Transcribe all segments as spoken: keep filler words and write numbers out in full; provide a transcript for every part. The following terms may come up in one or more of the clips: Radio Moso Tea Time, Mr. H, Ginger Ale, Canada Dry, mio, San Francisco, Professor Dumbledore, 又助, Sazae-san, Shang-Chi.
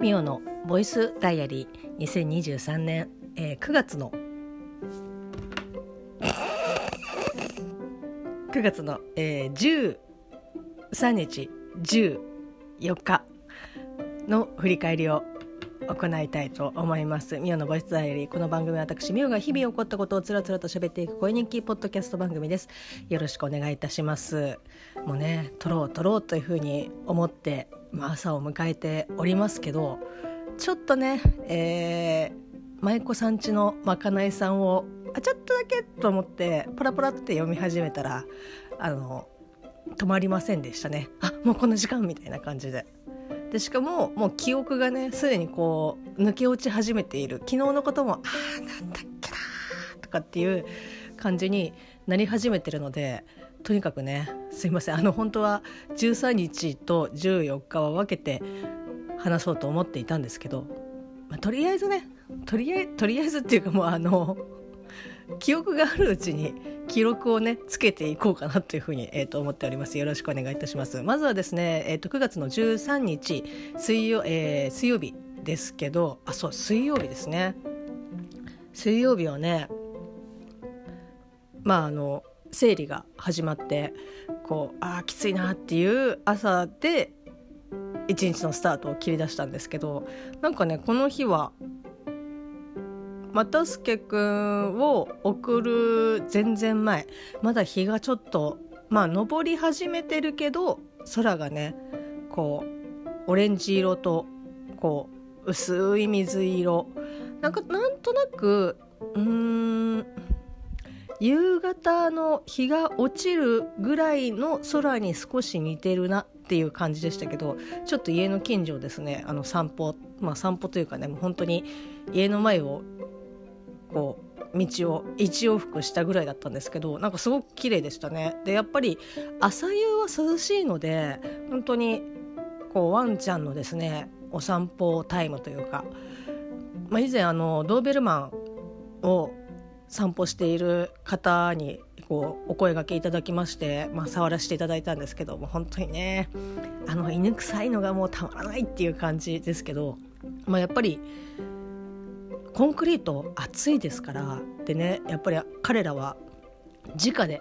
ミオのボイスダイアリーにせんにじゅうさんねん、えー、くがつのくがつの、えー、じゅうさんにちじゅうよっかの振り返りを行いたいと思います。ミオのボイスダイアリー、この番組は私ミオが日々起こったことをつらつらと喋っていく声日記ポッドキャスト番組です。よろしくお願いいたします。もうね、撮ろう撮ろうというふうに思って、まあ、朝を迎えておりますけど、ちょっとね、えー、舞子さん家のまかないさんをあちょっとだけと思ってポラポラって読み始めたら、あの止まりませんでしたね。あ、もうこの時間みたいな感じででしかももう記憶がね、すでにこう抜け落ち始めている、昨日のこともあーなんだっけなとかっていう感じになり始めてるので、とにかくね、すいません、あの本当はじゅうさんにちとじゅうよっかは分けて話そうと思っていたんですけど、まあ、とりあえずねとりあえず、とりあえずっていうか、もうあの記憶があるうちに記録をねつけていこうかなというふうに、えー、と思っております。よろしくお願いいたします。まずはですね、えー、とくがつのじゅうさんにち水曜、えー、水曜日ですけど、あそう水曜日ですね水曜日はね、まああの生理が始まってこうあきついなっていう朝で一日のスタートを切り出したんですけど、なんかねこの日はまたすけくんを送る全然前、まだ日がちょっとまあ昇り始めてるけど、空がねこうオレンジ色とこう薄い水色、なんかなんとなくうーん夕方の日が落ちるぐらいの空に少し似てるなっていう感じでしたけど、ちょっと家の近所ですね、あの散歩、まあ散歩というかね、もう本当に家の前をこう道を一往復したぐらいだったんですけど、なんかすごく綺麗でしたね。でやっぱり朝夕は涼しいので、本当にこうワンちゃんのですねお散歩タイムというか、まあ、以前あのドーベルマンを散歩している方にこうお声掛けいただきまして、まあ、触らせていただいたんですけども、本当にねあの犬臭いのがもうたまらないっていう感じですけど、まあ、やっぱりコンクリート暑いですからでね、やっぱり彼らは直で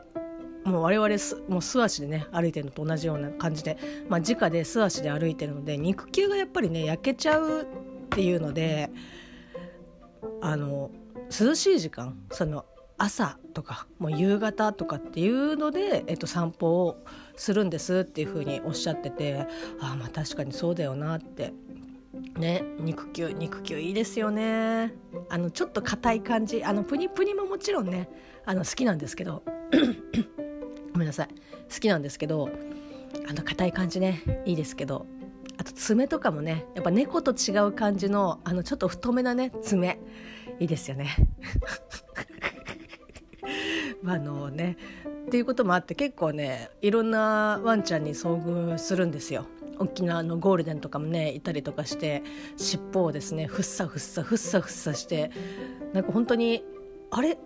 もう我々すもう素足でね歩いてるのと同じような感じで、まあ、直で素足で歩いてるので肉球がやっぱりね焼けちゃうっていうので、あの涼しい時間、その朝とかもう夕方とかっていうので、えっと、散歩をするんですっていう風におっしゃってて、ああまあ確かにそうだよなってね、肉球肉球いいですよね。あのちょっと硬い感じ、あのプニプニももちろんねあの好きなんですけどごめんなさい好きなんですけど、あの硬い感じねいいですけど、あと爪とかもね、やっぱ猫と違う感じのあのちょっと太めなね爪いいですよねまああのねっていうこともあって、結構ねいろんなワンちゃんに遭遇するんですよ。大きなあのゴールデンとかもねいたりとかして、尻尾をですねふっさふっさふっさふっさして、なんか本当にあれ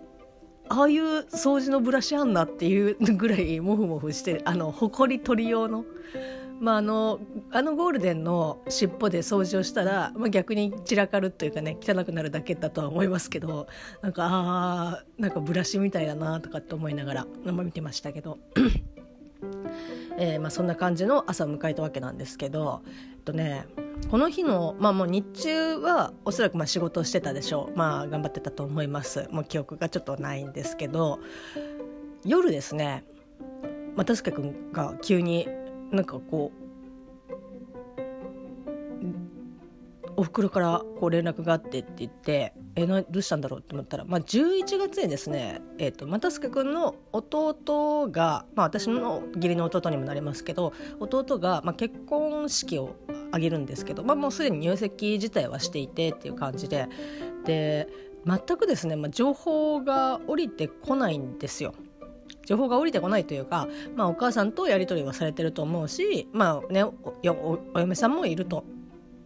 ああいう掃除のブラシあんなっていうぐらいモフモフして、あのほこり取り用の、まあ、あのあのゴールデンの尻尾で掃除をしたら、まあ、逆に散らかるというかね汚くなるだけだとは思いますけど、なんかあなんかブラシみたいだなとかって思いながら見てましたけどえーまあ、そんな感じの朝を迎えたわけなんですけど、えっとね、この日の、まあ、もう日中はおそらくまあ仕事をしてたでしょう、まあ、頑張ってたと思います。もう記憶がちょっとないんですけど、夜ですね、まあ、たすけくんが急になんかこうお袋からこう連絡があってって言って、えどうしたんだろうって思ったら、まあ、じゅういちがつにですね、えー、とまたすけくんの弟が、まあ、私の義理の弟にもなりますけど、弟が、まあ、結婚式を挙げるんですけど、まあ、もうすでに入籍自体はしていてっていう感じで、で全くですね、まあ、情報が降りてこないんですよ。情報が降りてこないというか、まあ、お母さんとやり取りはされてると思うし、まあね、お, お, お嫁さんもいると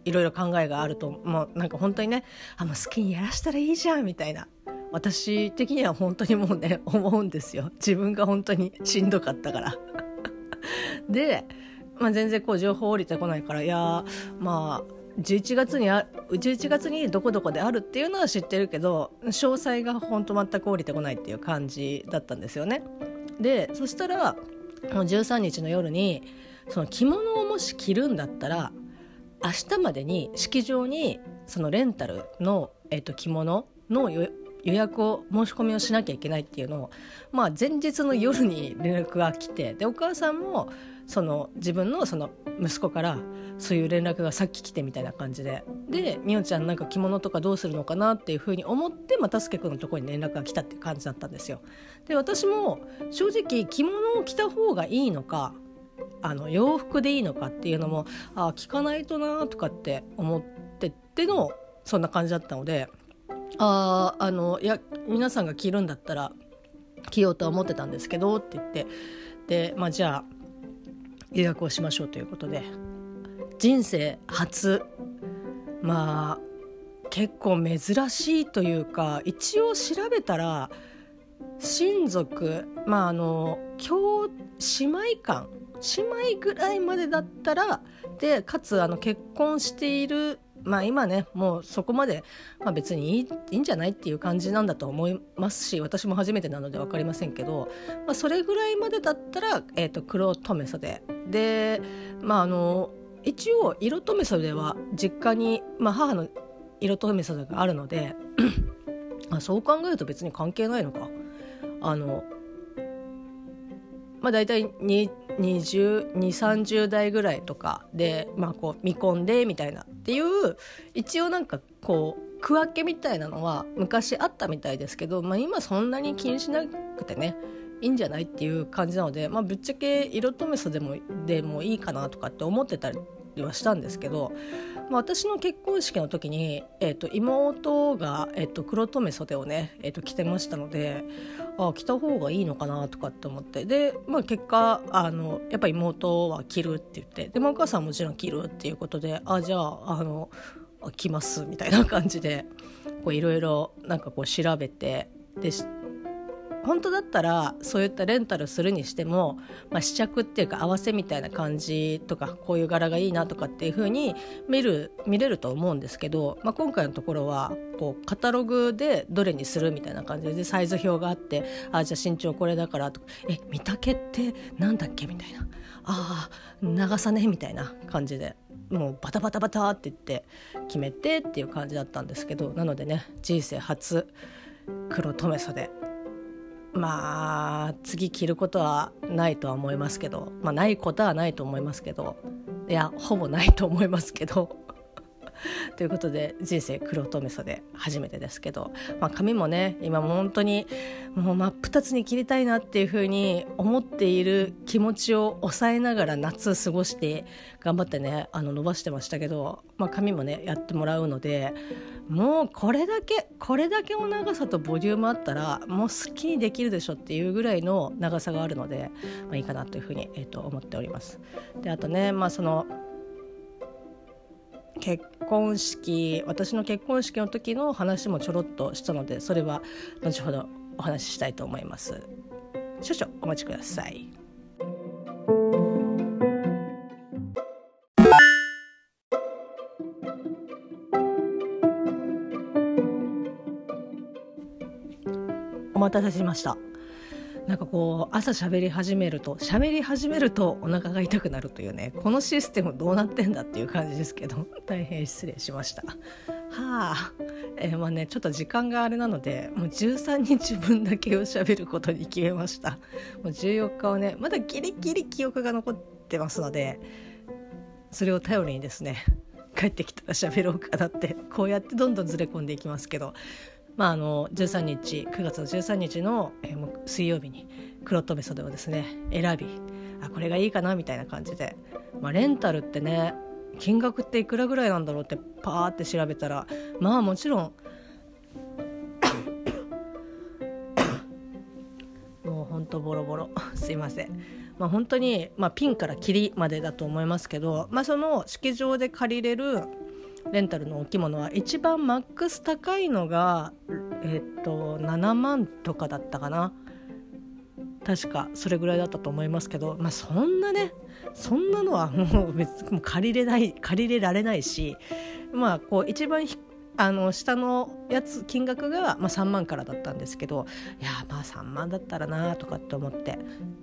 いろいろ考えがあると、もうなんか本当にね、あもう好きにやらしたらいいじゃんみたいな、私的には本当にもうね思うんですよ。自分が本当にしんどかったからで、まあ、全然こう情報降りてこないから、いやまあじゅういちがつにあじゅういちがつにどこどこであるっていうのは知ってるけど、詳細がほんと全く降りてこないっていう感じだったんですよね。でそしたらじゅうさんにちの夜に、その着物をもし着るんだったら明日までに式場にそのレンタルの、えっと、着物の予約を申し込みをしなきゃいけないっていうのを、まあ、前日の夜に連絡が来て、でお母さんもその自分のその息子からそういう連絡がさっき来てみたいな感じで、でみおちゃんなんか着物とかどうするのかなっていうふうに思って、またすけくんのところに連絡が来たっていう感じだったんですよ。で私も正直着物を着た方がいいのか、あの洋服でいいのかっていうのも、あ聞かないとなとかって思ってってのそんな感じだったので、ああのいや皆さんが着るんだったら着ようとは思ってたんですけどって言って、でまあじゃあ予約をしましょうということで、人生初、まあ結構珍しいというか、一応調べたら親族、まああの兄妹間姉妹ぐらいまでだったらで、かつあの結婚している、まあ今ねもうそこまで、まあ、別にいい、いいんじゃないっていう感じなんだと思いますし、私も初めてなので分かりませんけど、まあ、それぐらいまでだったら、えーと、黒留め袖で、まああの一応色留め袖は実家に、まあ、母の色留め袖があるのであそう考えると別に関係ないのか、あのまあ、大体にじゅうに、さんじゅうだいぐらいとかで、まあ、こう見込んでみたいなっていう、一応なんかこう区分けみたいなのは昔あったみたいですけど、まあ、今そんなに気にしなくてねいいんじゃないっていう感じなので、まあ、ぶっちゃけ色留め袖でも、でもいいかなとかって思ってたりはしたんですけど、まあ、私の結婚式の時に、えー、と妹が、えー、と黒留め袖をね、えー、と着てましたので、あ着た方がいいのかなとかって思って、で、まあ、結果あのやっぱり妹は着るって言って、で、まあ、お母さんももちろん着るっていうことで、あじゃあ、あの着ますみたいな感じでいろいろなんかこう調べて、で本当だったらそういったレンタルするにしても、まあ、試着っていうか合わせみたいな感じとか、こういう柄がいいなとかっていう風に見る、見れると思うんですけど、まあ、今回のところはこうカタログでどれにするみたいな感じでサイズ表があって、あじゃあ身長これだからとか、え見丈ってなんだっけみたいな、あ長さねみたいな感じで、もうバタバタバタって言って決めてっていう感じだったんですけど、なのでね人生初黒留め袖、まあ次着ることはないとは思いますけど、まあないことはないと思いますけど、いやほぼないと思いますけどということで、人生黒留袖初めてですけど、まあ、髪もね今も本当にもう真っ二つに切りたいなっていう風に思っている気持ちを抑えながら夏過ごして頑張ってね、あの伸ばしてましたけど、まあ、髪もねやってもらうので、もうこれだけこれだけの長さとボリュームあったらもう好きにできるでしょっていうぐらいの長さがあるので、まあ、いいかなという風に、えー、と思っております。であとね、まあその結婚式、私の結婚式の時の話もちょろっとしたので、それは後ほどお話ししたいと思います。少々お待ちください。お待たせしました。なんかこう朝喋り始めると喋り始めるとお腹が痛くなるというね、このシステムどうなってんだっていう感じですけど大変失礼しました。はあ、えー、まあねちょっと時間があれなので、もうじゅうさんにちぶんだけを喋ることに決めました。もうじゅうよっかをねまだギリギリ記憶が残ってますので、それを頼りにですね帰ってきたら喋ろうかなって、こうやってどんどんずれ込んでいきますけど、まあ、あのじゅうさんにちくがつのじゅうさんにちの、えー、水曜日に黒留め袖をですね選び、あこれがいいかなみたいな感じで、まあ、レンタルってね金額っていくらぐらいなんだろうってパーって調べたら、まあもちろんもうほんとボロボロすいません、まあ、本当に、まあ、ピンからキリまでだと思いますけど、まあ、その式場で借りれるレンタルのお着物は一番マックス高いのがえっとななまんとかだったかな、確かそれぐらいだったと思いますけど、まあそんなねそんなのはもう別に借りれない借りれられないし、まあこう一番あの下のやつ金額が、まあ、さんまんからだったんですけど、いやまあさんまんだったらなとかって思って、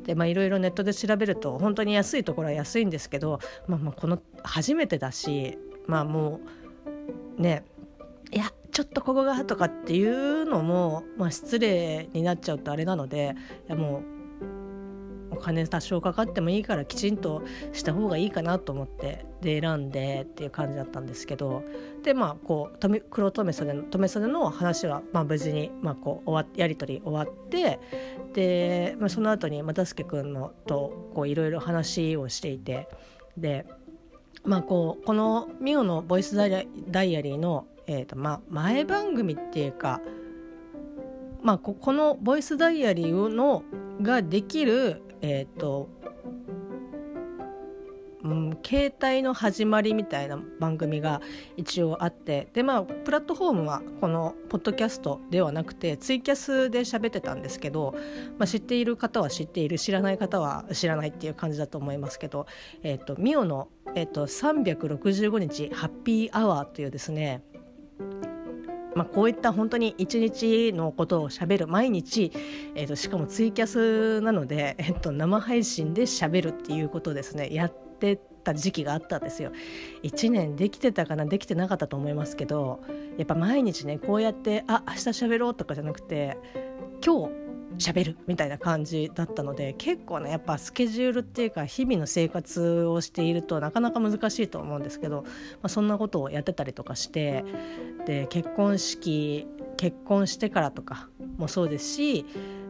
でまあいろいろネットで調べると本当に安いところは安いんですけど、まあまあこの初めてだし、まあもうねいやちょっとここがとかっていうのも、まあ、失礼になっちゃうとあれなので、いやもうお金多少かかってもいいからきちんとした方がいいかなと思ってで選んでっていう感じだったんですけど、でまあこう黒留袖の留袖の話は、まあ、無事に、まあ、こう終わやり取り終わって、で、まあ、その後に又助くんのとこういろいろ話をしていて、で、まあ、こうこのミオのボイスダイダイアリーのえーとまあ、前番組っていうか、まあ、こ, このボイスダイアリーのができる、えーとうん、携帯の始まりみたいな番組が一応あって、で、まあ、プラットフォームはこのポッドキャストではなくてツイキャスで喋ってたんですけど、まあ、知っている方は知っている、知らない方は知らないっていう感じだと思いますけど、えーと、ミオの、えーと、さんびゃくろくじゅうごにちハッピーアワーというですね、まあ、こういった本当に一日のことを喋る、毎日、えーと、しかもツイキャスなので、えーと、生配信で喋るっていうことをですねやってた時期があったんですよ。いちねんできてたかな、できてなかったと思いますけど、やっぱ毎日ねこうやってあ明日喋ろうとかじゃなくて今日喋るみたいな感じだったので、結構ねやっぱスケジュールっていうか日々の生活をしているとなかなか難しいと思うんですけど、まあ、そんなことをやってたりとかして、で結婚式結婚してからとかもそうですし、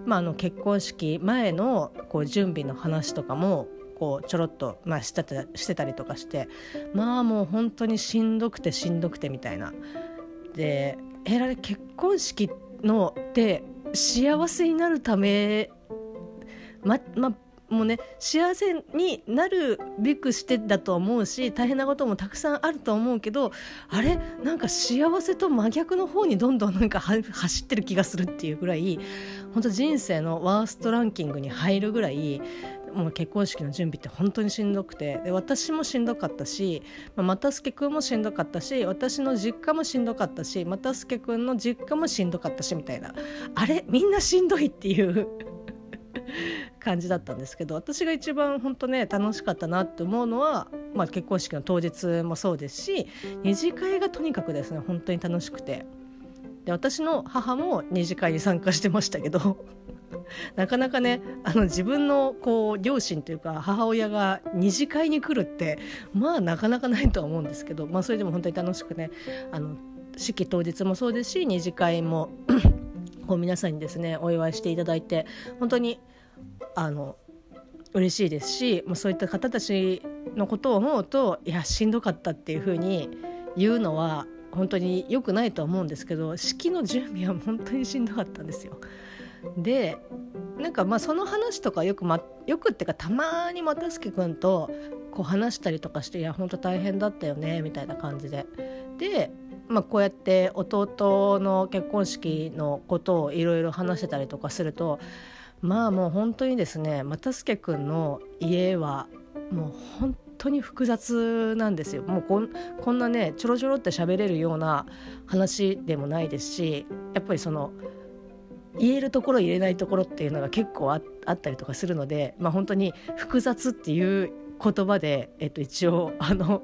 まあ、あの結婚式前のこう準備の話とかもこうちょろっと、まあ、してた、してたりとかして、まあもう本当にしんどくてしんどくてみたいな。でえらい結婚式のって幸せになるため、まま、もうね幸せになるべくしてだと思うし、大変なこともたくさんあると思うけど、あれなんか幸せと真逆の方にどんどんなんか走ってる気がするっていうぐらい、本当人生のワーストランキングに入るぐらいもう結婚式の準備って本当にしんどくて、で私もしんどかったし、又助くんもしんどかったし、私の実家もしんどかったし、又助くんの実家もしんどかったしみたいな、あれみんなしんどいっていう感じだったんですけど、私が一番本当ね楽しかったなって思うのは、まあ、結婚式の当日もそうですし、二次会がとにかくですね本当に楽しくて、で私の母も二次会に参加してましたけどなかなかねあの自分のこう両親というか母親が二次会に来るってまあなかなかないとは思うんですけど、まあ、それでも本当に楽しくねあの式当日もそうですし、二次会もこう皆さんにですねお祝いしていただいて本当にあの嬉しいですし、そういった方たちのことを思うといやしんどかったっていう風に言うのは本当に良くないとは思うんですけど、式の準備は本当にしんどかったんですよ。でなんかまあその話とかよく、ま、よくってかたまに又助くんとこう話したりとかして、いや本当大変だったよねみたいな感じで、で、まあ、こうやって弟の結婚式のことをいろいろ話してたりとかすると、まあもう本当にですね又助くんの家はもう本当に複雑なんですよ。もう こ, こんなねちょろちょろって喋れるような話でもないですし、やっぱりその言えるところ言えないところっていうのが結構 あ, あったりとかするので、まあ、本当に複雑っていう言葉で、えっと、一応あの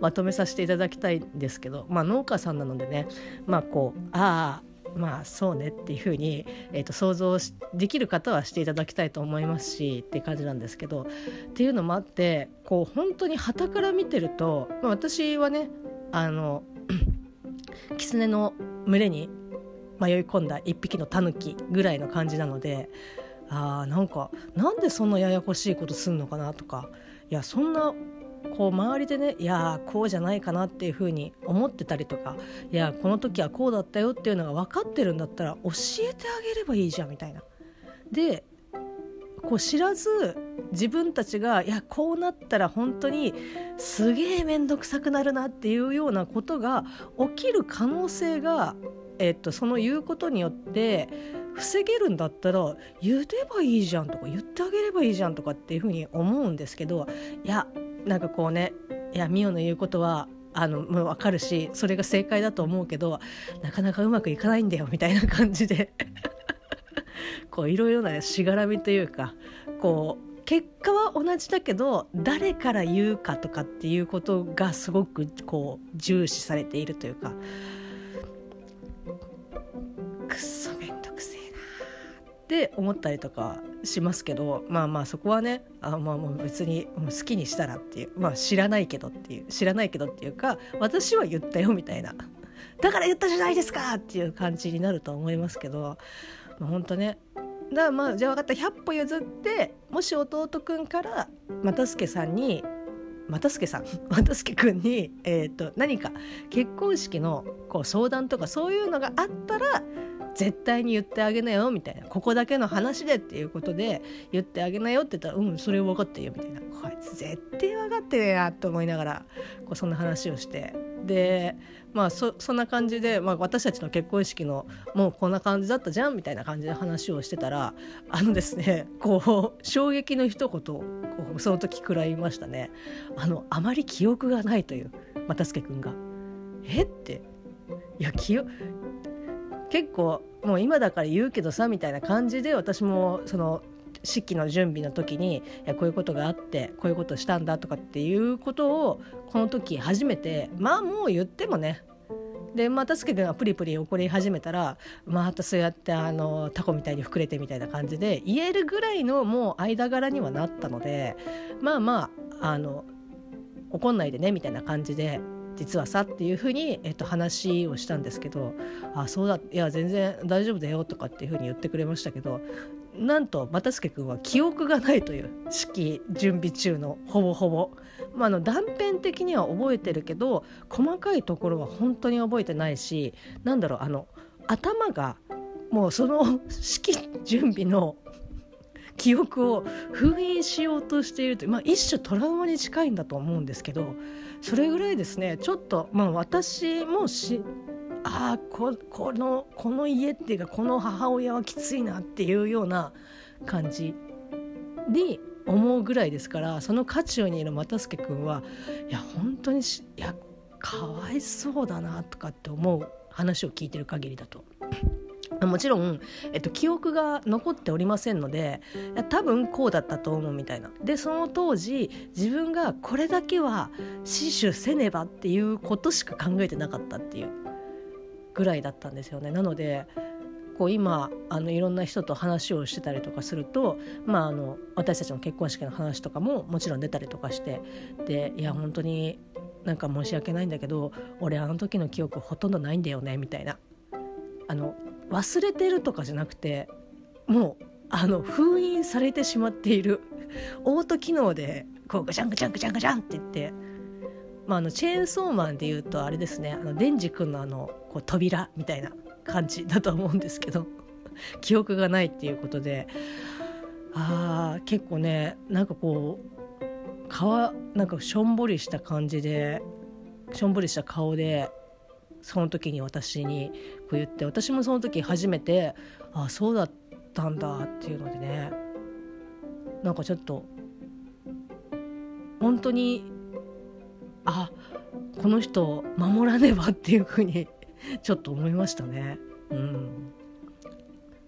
まとめさせていただきたいんですけど、まあ、農家さんなのでね、まあ、こうああまあそうねっていうふうに、えっと、想像できる方はしていただきたいと思いますしっていう感じなんですけど、っていうのもあってこう本当に傍から見てると、まあ、私はねあのキツネの群れに迷い込んだ一匹のタヌキぐらいの感じなので、あーなんかなんでそんなややこしいことすんのかなとか、いやそんなこう周りでねいやこうじゃないかなっていう風に思ってたりとか、いやこの時はこうだったよっていうのが分かってるんだったら教えてあげればいいじゃんみたいな。でこう知らず自分たちがいやこうなったら本当にすげえ面倒くさくなるなっていうようなことが起きる可能性がえっと、その言うことによって防げるんだったら言えばいいじゃんとか言ってあげればいいじゃんとかっていうふうに思うんですけど、いやなんかこうね、いやミオの言うことはあのもう分かるしそれが正解だと思うけどなかなかうまくいかないんだよみたいな感じでこういろいろなしがらみというか、こう結果は同じだけど誰から言うかとかっていうことがすごくこう重視されているというか、くっそめんどくせえなって思ったりとかしますけど、まあまあそこはね、あ、まあ、もう別に好きにしたらっていう、まあ知らないけどっていう知らないけどっていうか私は言ったよみたいな、だから言ったじゃないですかっていう感じになると思いますけど、まあ、本当ね、だからまあじゃあ分かった、ひゃっぽ譲ってもし弟くんから又助さんに又助さん又助くんに、えー、と何か結婚式のこう相談とかそういうのがあったら絶対に言ってあげなよみたいな、ここだけの話でっていうことで言ってあげなよって言ったら、うんそれ分かってよみたいな、こいつ絶対分かってねえなと思いながらこうそんな話をして、でまあ そ, そんな感じで、まあ、私たちの結婚式のもうこんな感じだったじゃんみたいな感じで話をしてたら、あのですねこう衝撃の一言こうその時食らいましたね。あのあまり記憶がないという又助くんがえっていや記憶結構もう今だから言うけどさみたいな感じで、私もその式の準備の時にいやこういうことがあってこういうことしたんだとかっていうことをこの時初めて、まあもう言ってもね、で又助君がプリプリ怒り始めたらまたそうやってあのタコみたいに膨れてみたいな感じで言えるぐらいのもう間柄にはなったので、まあまああの怒んないでねみたいな感じで。実はさっていうふうに、えっと、話をしたんですけど、あそうだ、いや全然大丈夫だよとかっていうふうに言ってくれましたけど、なんと又助くんは記憶がないという、式準備中のほぼほぼ、まあ、あの断片的には覚えてるけど細かいところは本当に覚えてないし、なんだろう、あの頭がもうその式準備の記憶を封印しようとしているという、まあ、一種トラウマに近いんだと思うんですけど、それぐらいですねちょっと、まあ、私もしあ こ, こ, のこの家っていうかこの母親はきついなっていうような感じに思うぐらいですから、その渦中にいる又助くんはいや本当にいやかわいそうだなとかって思う、話を聞いてる限りだと。もちろん、えっと、記憶が残っておりませんので多分こうだったと思うみたいな、でその当時自分がこれだけは死守せねばっていうことしか考えてなかったっていうぐらいだったんですよね。なのでこう今あのいろんな人と話をしてたりとかすると、まあ、あの私たちの結婚式の話とかももちろん出たりとかして、でいや本当になんか申し訳ないんだけど俺あの時の記憶ほとんどないんだよねみたいな、あの忘れてるとかじゃなくてもうあの封印されてしまっているオート機能でこうガチャンガチャンガチャンガチャンって言って、まあ、あのチェーンソーマンでいうとあれですね、あのデンジ君のあのこう扉みたいな感じだと思うんですけど記憶がないっていうことで、あ結構ねなんかこうかなんかしょんぼりした感じでしょんぼりした顔でその時に私にこう言って、私もその時初めてああそうだったんだっていうのでね、なんかちょっと本当にあこの人守らねばっていうふうにちょっと思いましたね、うん、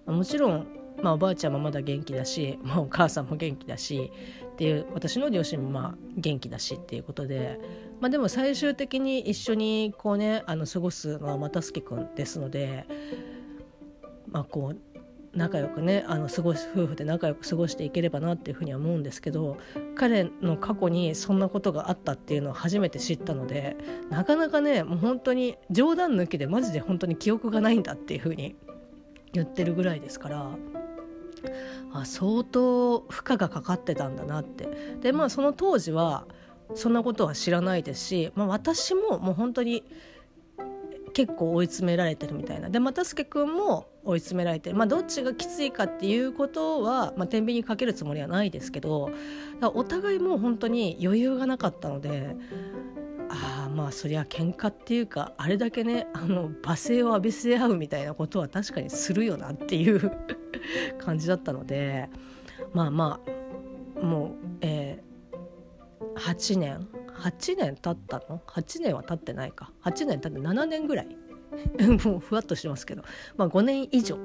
もちろん、まあ、おばあちゃんもまだ元気だし、まあ、お母さんも元気だしっていう、私の両親もまあ元気だしっていうことで、まあ、でも最終的に一緒にこうねあの過ごすのは又助くんですので、まあこう仲良くねあの過ごし夫婦で仲良く過ごしていければなっていうふうには思うんですけど、彼の過去にそんなことがあったっていうのを初めて知ったので、なかなかねもう本当に冗談抜きでマジで本当に記憶がないんだっていうふうに言ってるぐらいですから、あ相当負荷がかかってたんだなって。でまあその当時はそんなことは知らないですし、まあ、私ももう本当に結構追い詰められてるみたいな、で又助くんも追い詰められてる、まあ、どっちがきついかっていうことは、まあ、天秤にかけるつもりはないですけど、お互いもう本当に余裕がなかったので、あまあそりゃ喧嘩っていうかあれだけねあの罵声を浴びせ合うみたいなことは確かにするよなっていう感じだったので、まあまあもう、えー、はちねんはちねん経ったのはちねんは経ってないかはちねん経ってななねんぐらいもうふわっとしてますけど、まあ、ごねん以上、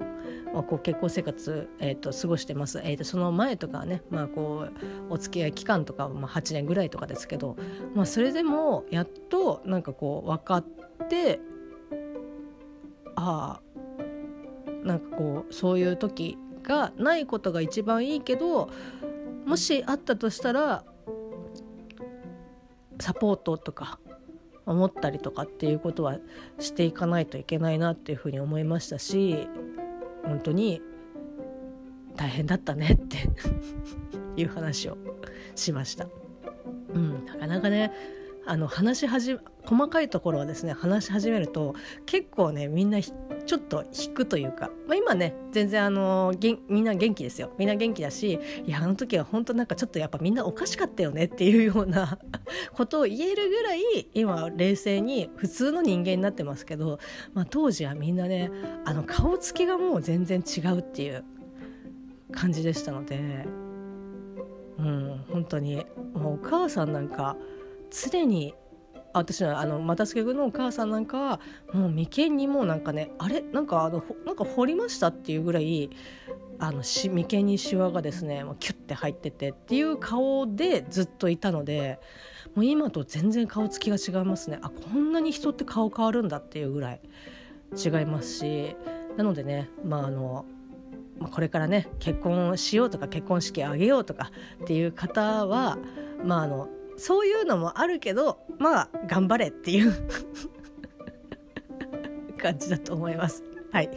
まあ、こう結婚生活、えー、と過ごしてます、えー、とその前とかはね、まあ、こうお付き合い期間とかはまあはちねんぐらいとかですけど、まあ、それでもやっとなんかこう分かって、ああなんかこうそういう時がないことが一番いいけど、もしあったとしたらサポートとか思ったりとかっていうことはしていかないといけないなっていうふうに思いましたし、本当に大変だったねっていう話をしました、うん、なかなかねあの話し始め細かいところはですね話し始めると結構ねみんなちょっと引くというか、まあ、今ね全然あのみんな元気ですよみんな元気だし、いやあの時は本当なんかちょっとやっぱみんなおかしかったよねっていうようなことを言えるぐらい今冷静に普通の人間になってますけど、まあ、当時はみんなねあの顔つきがもう全然違うっていう感じでしたので、うん、本当にもうお母さんなんか常に私のあのまたすけくんのお母さんなんかはもう眉間にもうなんかねあれなんかあのなんか彫りましたっていうぐらいあのし眉間にシワがですねもうキュッて入っててっていう顔でずっといたので、もう今と全然顔つきが違いますね。あこんなに人って顔変わるんだっていうぐらい違いますし、なのでねまああのこれからね結婚しようとか結婚式あげようとかっていう方はまああのそういうのもあるけどまあ頑張れっていう感じだと思います。はい、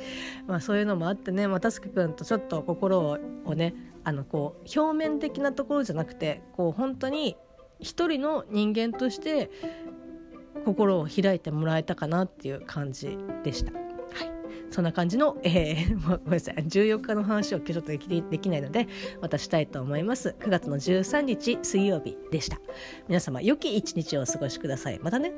まあ、そういうのもあってね、またすけくんとちょっと心をねあのこう表面的なところじゃなくてこう本当に一人の人間として心を開いてもらえたかなっていう感じでした。そんな感じの、えー、ごめんなさいじゅうよっかの話を今日ちょっとで き, できないのでまたしたいと思います。くがつのじゅうさんにち水曜日でした。皆様良き一日をお過ごしください。またね。